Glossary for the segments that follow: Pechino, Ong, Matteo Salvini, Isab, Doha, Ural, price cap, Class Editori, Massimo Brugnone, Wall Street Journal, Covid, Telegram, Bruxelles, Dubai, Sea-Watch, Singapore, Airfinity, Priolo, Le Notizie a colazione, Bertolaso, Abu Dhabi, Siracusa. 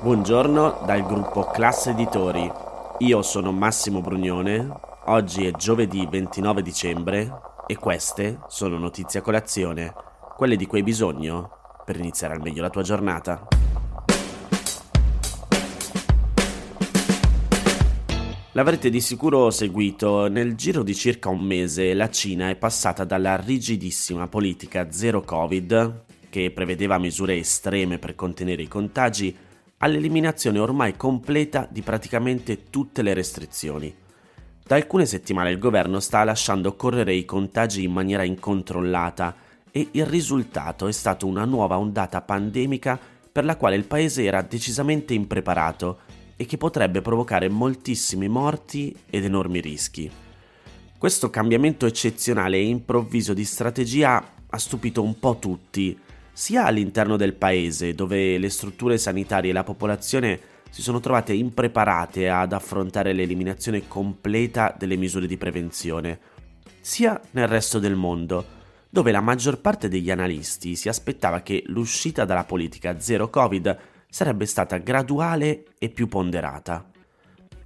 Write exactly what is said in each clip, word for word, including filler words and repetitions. Buongiorno dal gruppo Class Editori. Io sono Massimo Brugnone, oggi è giovedì ventinove dicembre e queste sono notizie a colazione, quelle di cui hai bisogno per iniziare al meglio la tua giornata. L'avrete di sicuro seguito, nel giro di circa un mese la Cina è passata dalla rigidissima politica zero Covid, che prevedeva misure estreme per contenere i contagi, all'eliminazione ormai completa di praticamente tutte le restrizioni. Da alcune settimane il governo sta lasciando correre i contagi in maniera incontrollata e il risultato è stata una nuova ondata pandemica per la quale il paese era decisamente impreparato e che potrebbe provocare moltissimi morti ed enormi rischi. Questo cambiamento eccezionale e improvviso di strategia ha stupito un po' tutti, sia all'interno del paese, dove le strutture sanitarie e la popolazione si sono trovate impreparate ad affrontare l'eliminazione completa delle misure di prevenzione, sia nel resto del mondo, dove la maggior parte degli analisti si aspettava che l'uscita dalla politica zero Covid sarebbe stata graduale e più ponderata.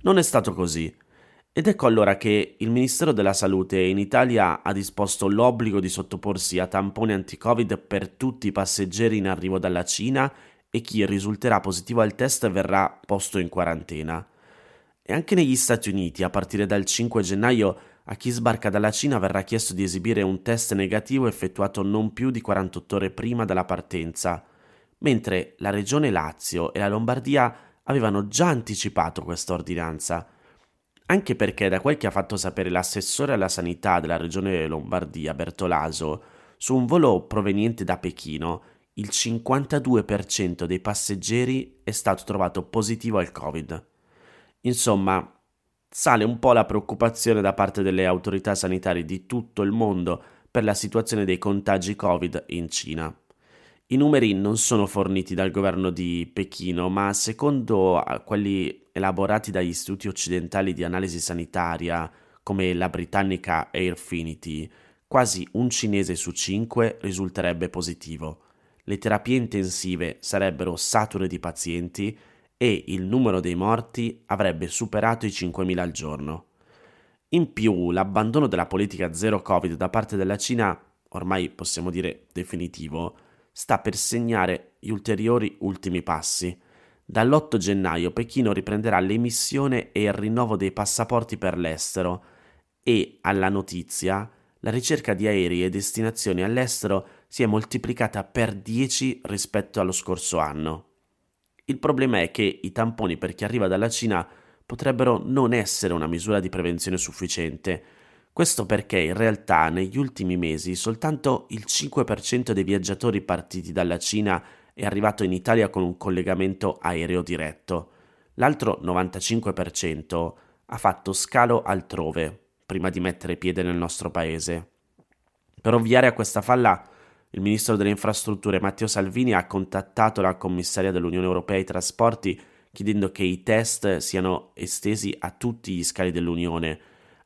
Non è stato così, ed ecco allora che il Ministero della Salute in Italia ha disposto l'obbligo di sottoporsi a tampone anti-Covid per tutti i passeggeri in arrivo dalla Cina e chi risulterà positivo al test verrà posto in quarantena. E anche negli Stati Uniti, a partire dal cinque gennaio, a chi sbarca dalla Cina verrà chiesto di esibire un test negativo effettuato non più di quarantotto ore prima dalla partenza, mentre la regione Lazio e la Lombardia avevano già anticipato questa ordinanza, anche perché da quel che ha fatto sapere l'assessore alla sanità della regione Lombardia, Bertolaso, su un volo proveniente da Pechino, il cinquantadue per cento dei passeggeri è stato trovato positivo al Covid. Insomma, sale un po' la preoccupazione da parte delle autorità sanitarie di tutto il mondo per la situazione dei contagi Covid in Cina. I numeri non sono forniti dal governo di Pechino, ma secondo quelli elaborati dagli istituti occidentali di analisi sanitaria, come la britannica Airfinity, quasi un cinese su cinque risulterebbe positivo. Le terapie intensive sarebbero sature di pazienti e il numero dei morti avrebbe superato i cinquemila al giorno. In più, l'abbandono della politica zero Covid da parte della Cina, ormai possiamo dire definitivo, sta per segnare gli ulteriori ultimi passi. Dall'otto gennaio Pechino riprenderà l'emissione e il rinnovo dei passaporti per l'estero e, alla notizia, la ricerca di aerei e destinazioni all'estero si è moltiplicata per dieci rispetto allo scorso anno. Il problema è che i tamponi per chi arriva dalla Cina potrebbero non essere una misura di prevenzione sufficiente. Questo perché in realtà negli ultimi mesi soltanto il cinque per cento dei viaggiatori partiti dalla Cina è arrivato in Italia con un collegamento aereo diretto. L'altro novantacinque per cento ha fatto scalo altrove, prima di mettere piede nel nostro paese. Per ovviare a questa falla, il Ministro delle Infrastrutture Matteo Salvini ha contattato la Commissaria dell'Unione Europea ai Trasporti chiedendo che i test siano estesi a tutti gli scali dell'Unione,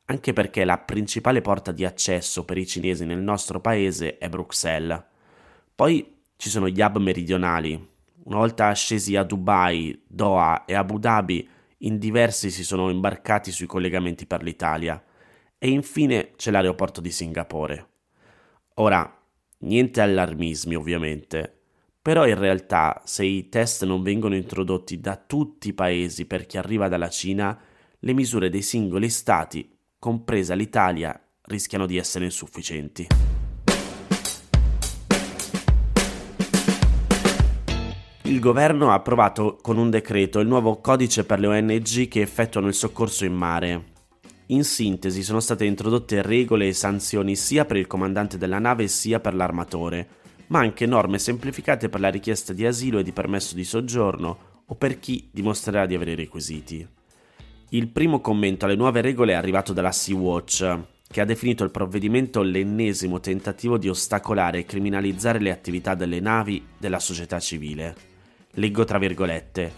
anche perché la principale porta di accesso per i cinesi nel nostro paese è Bruxelles. Poi ci sono gli hub meridionali. Una volta scesi a Dubai, Doha e Abu Dhabi, in diversi si sono imbarcati sui collegamenti per l'Italia. E infine c'è l'aeroporto di Singapore. Ora, niente allarmismi ovviamente, però in realtà se i test non vengono introdotti da tutti i paesi per chi arriva dalla Cina, le misure dei singoli stati, compresa l'Italia, rischiano di essere insufficienti. Il governo ha approvato con un decreto il nuovo codice per le O N G che effettuano il soccorso in mare. In sintesi, sono state introdotte regole e sanzioni sia per il comandante della nave sia per l'armatore, ma anche norme semplificate per la richiesta di asilo e di permesso di soggiorno o per chi dimostrerà di avere i requisiti. Il primo commento alle nuove regole è arrivato dalla Sea-Watch, che ha definito il provvedimento l'ennesimo tentativo di ostacolare e criminalizzare le attività delle navi della società civile. Leggo tra virgolette: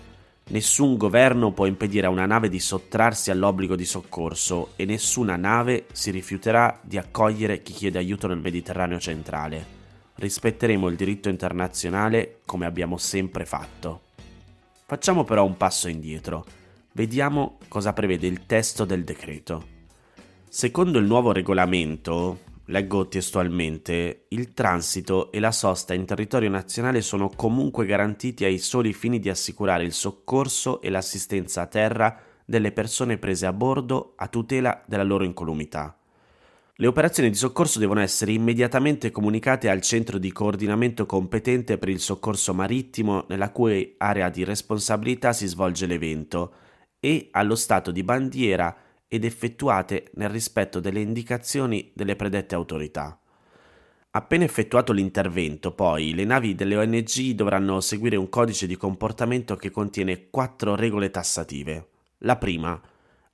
nessun governo può impedire a una nave di sottrarsi all'obbligo di soccorso e nessuna nave si rifiuterà di accogliere chi chiede aiuto nel Mediterraneo centrale. Rispetteremo il diritto internazionale come abbiamo sempre fatto. Facciamo però un passo indietro. Vediamo cosa prevede il testo del decreto. Secondo il nuovo regolamento, leggo testualmente, il transito e la sosta in territorio nazionale sono comunque garantiti ai soli fini di assicurare il soccorso e l'assistenza a terra delle persone prese a bordo a tutela della loro incolumità. Le operazioni di soccorso devono essere immediatamente comunicate al centro di coordinamento competente per il soccorso marittimo nella cui area di responsabilità si svolge l'evento e allo stato di bandiera ed effettuate nel rispetto delle indicazioni delle predette autorità. Appena effettuato l'intervento, poi, le navi delle O N G dovranno seguire un codice di comportamento che contiene quattro regole tassative. La prima: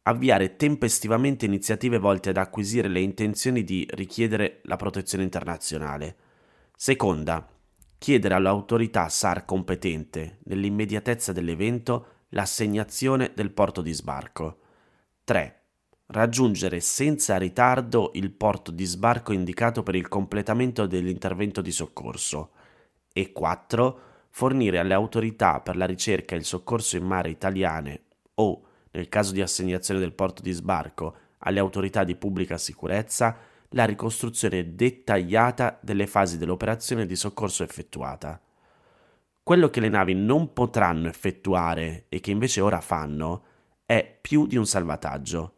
avviare tempestivamente iniziative volte ad acquisire le intenzioni di richiedere la protezione internazionale. Seconda: chiedere all'autorità S A R competente, nell'immediatezza dell'evento, l'assegnazione del porto di sbarco. Tre: raggiungere senza ritardo il porto di sbarco indicato per il completamento dell'intervento di soccorso. E quattro: fornire alle autorità per la ricerca e il soccorso in mare italiane o, nel caso di assegnazione del porto di sbarco alle autorità di pubblica sicurezza, la ricostruzione dettagliata delle fasi dell'operazione di soccorso effettuata. Quello che le navi non potranno effettuare e che invece ora fanno è più di un salvataggio.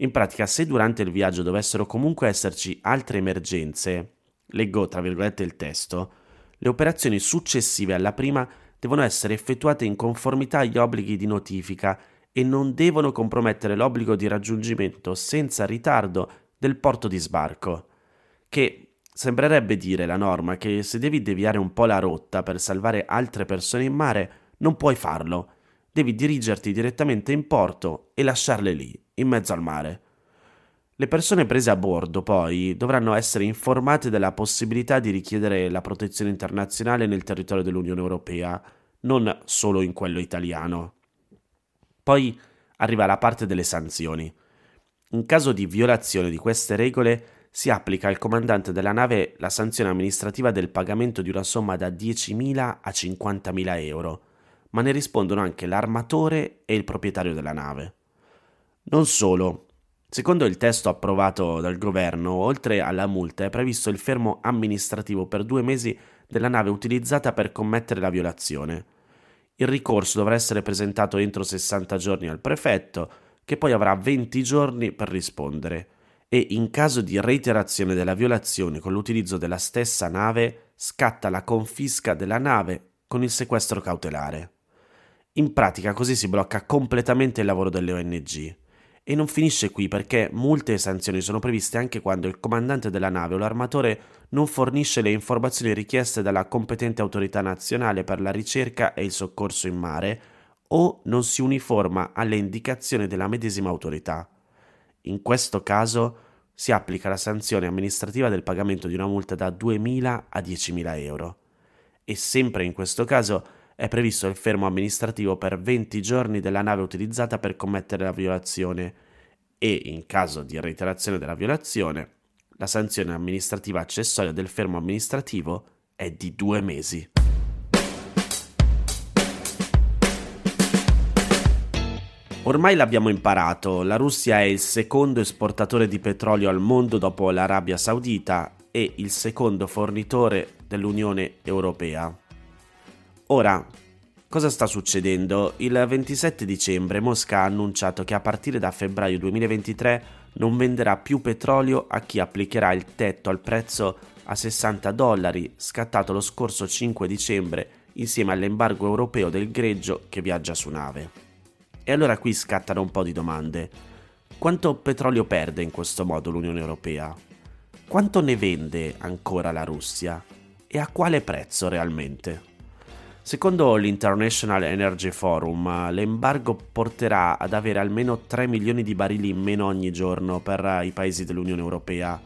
In pratica, se durante il viaggio dovessero comunque esserci altre emergenze, leggo tra virgolette il testo, le operazioni successive alla prima devono essere effettuate in conformità agli obblighi di notifica e non devono compromettere l'obbligo di raggiungimento senza ritardo del porto di sbarco, che sembrerebbe dire la norma che se devi deviare un po' la rotta per salvare altre persone in mare non puoi farlo, devi dirigerti direttamente in porto e lasciarle lì, in mezzo al mare. Le persone prese a bordo poi dovranno essere informate della possibilità di richiedere la protezione internazionale nel territorio dell'Unione Europea, non solo in quello italiano. Poi arriva la parte delle sanzioni. In caso di violazione di queste regole si applica al comandante della nave la sanzione amministrativa del pagamento di una somma da diecimila a cinquantamila euro, ma ne rispondono anche l'armatore e il proprietario della nave. Non solo. Secondo il testo approvato dal governo, oltre alla multa è previsto il fermo amministrativo per due mesi della nave utilizzata per commettere la violazione. Il ricorso dovrà essere presentato entro sessanta giorni al prefetto, che poi avrà venti giorni per rispondere, e in caso di reiterazione della violazione con l'utilizzo della stessa nave scatta la confisca della nave con il sequestro cautelare. In pratica così si blocca completamente il lavoro delle O N G. E non finisce qui, perché multe e sanzioni sono previste anche quando il comandante della nave o l'armatore non fornisce le informazioni richieste dalla competente autorità nazionale per la ricerca e il soccorso in mare o non si uniforma alle indicazioni della medesima autorità. In questo caso si applica la sanzione amministrativa del pagamento di una multa da duemila a diecimila euro. E sempre in questo caso è previsto il fermo amministrativo per venti giorni della nave utilizzata per commettere la violazione e, in caso di reiterazione della violazione, la sanzione amministrativa accessoria del fermo amministrativo è di due mesi. Ormai l'abbiamo imparato, la Russia è il secondo esportatore di petrolio al mondo dopo l'Arabia Saudita e il secondo fornitore dell'Unione Europea. Ora, cosa sta succedendo? Il ventisette dicembre Mosca ha annunciato che a partire da febbraio duemilaventitré non venderà più petrolio a chi applicherà il tetto al prezzo a sessanta dollari scattato lo scorso cinque dicembre insieme all'embargo europeo del greggio che viaggia su nave. E allora qui scattano un po' di domande. Quanto petrolio perde in questo modo l'Unione Europea? Quanto ne vende ancora la Russia? E a quale prezzo realmente? Secondo l'International Energy Forum, l'embargo porterà ad avere almeno tre milioni di barili in meno ogni giorno per i paesi dell'Unione Europea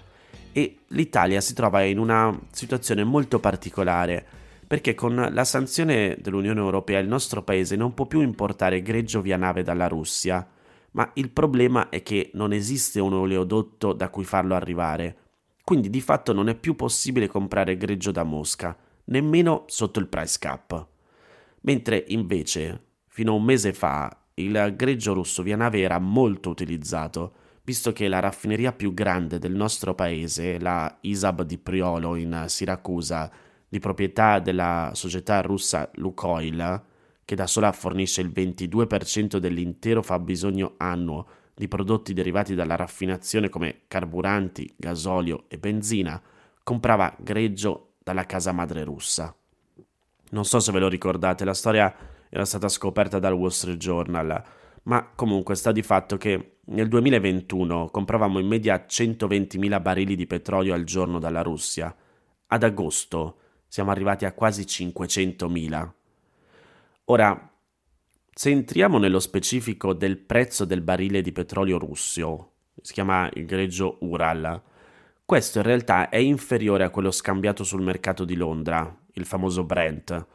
e l'Italia si trova in una situazione molto particolare perché con la sanzione dell'Unione Europea il nostro paese non può più importare greggio via nave dalla Russia, ma il problema è che non esiste un oleodotto da cui farlo arrivare, quindi di fatto non è più possibile comprare greggio da Mosca, nemmeno sotto il price cap. Mentre invece Fino a un mese fa il greggio rosso via nave era molto utilizzato, visto che la raffineria più grande del nostro paese, la Isab di Priolo in Siracusa, di proprietà della società russa Lukoil, che da sola fornisce il ventidue per cento dell'intero fabbisogno annuo di prodotti derivati dalla raffinazione come carburanti, gasolio e benzina, comprava greggio dalla casa madre russa. Non so se ve lo ricordate, la storia era stata scoperta dal Wall Street Journal, ma comunque sta di fatto che nel duemilaventuno compravamo in media centoventimila barili di petrolio al giorno dalla Russia. Ad agosto siamo arrivati a quasi cinquecentomila. Ora, se entriamo nello specifico del prezzo del barile di petrolio russo, si chiama il greggio Ural, questo in realtà è inferiore a quello scambiato sul mercato di Londra, il famoso Brent,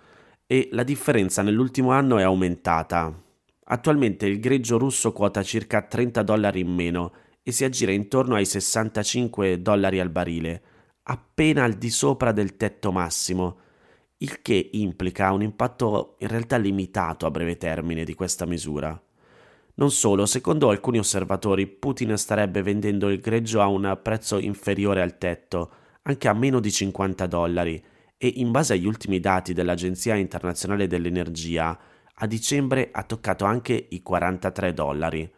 e la differenza nell'ultimo anno è aumentata. Attualmente il greggio russo quota circa trenta dollari in meno e si aggira intorno ai sessantacinque dollari al barile, appena al di sopra del tetto massimo, il che implica un impatto in realtà limitato a breve termine di questa misura. Non solo, secondo alcuni osservatori, Putin starebbe vendendo il greggio a un prezzo inferiore al tetto, anche a meno di cinquanta dollari, e in base agli ultimi dati dell'Agenzia Internazionale dell'Energia, a dicembre ha toccato anche i quarantatré dollari.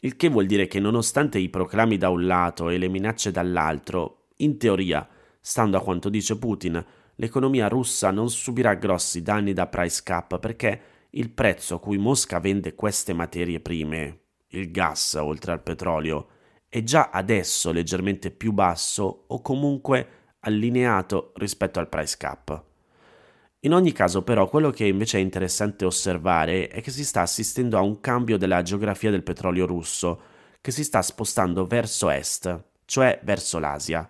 Il che vuol dire che nonostante i proclami da un lato e le minacce dall'altro, in teoria, stando a quanto dice Putin, l'economia russa non subirà grossi danni da price cap perché il prezzo a cui Mosca vende queste materie prime, il gas oltre al petrolio, è già adesso leggermente più basso o comunque allineato rispetto al price cap. In ogni caso però quello che invece è interessante osservare è che si sta assistendo a un cambio della geografia del petrolio russo che si sta spostando verso est, cioè verso l'Asia.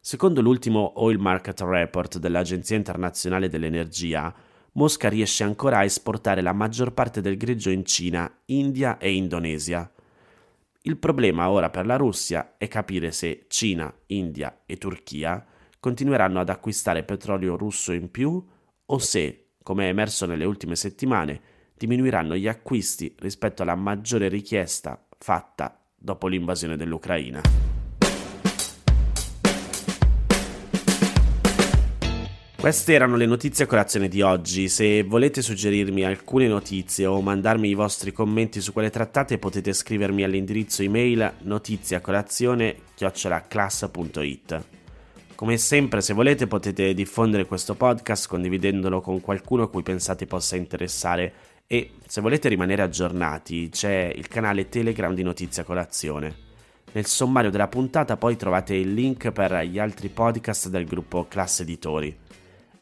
Secondo l'ultimo Oil Market Report dell'Agenzia Internazionale dell'Energia, Mosca riesce ancora a esportare la maggior parte del greggio in Cina, India e Indonesia. Il problema ora per la Russia è capire se Cina, India e Turchia continueranno ad acquistare petrolio russo in più o se, come è emerso nelle ultime settimane, diminuiranno gli acquisti rispetto alla maggiore richiesta fatta dopo l'invasione dell'Ucraina. Queste erano le notizie a colazione di oggi. Se volete suggerirmi alcune notizie o mandarmi i vostri commenti su quelle trattate potete scrivermi all'indirizzo email notiziacolazione chiocciola class punto it. Come sempre, se volete potete diffondere questo podcast condividendolo con qualcuno a cui pensate possa interessare e se volete rimanere aggiornati c'è il canale Telegram di Notizia Colazione. Nel sommario della puntata poi trovate il link per gli altri podcast del gruppo Class Editori.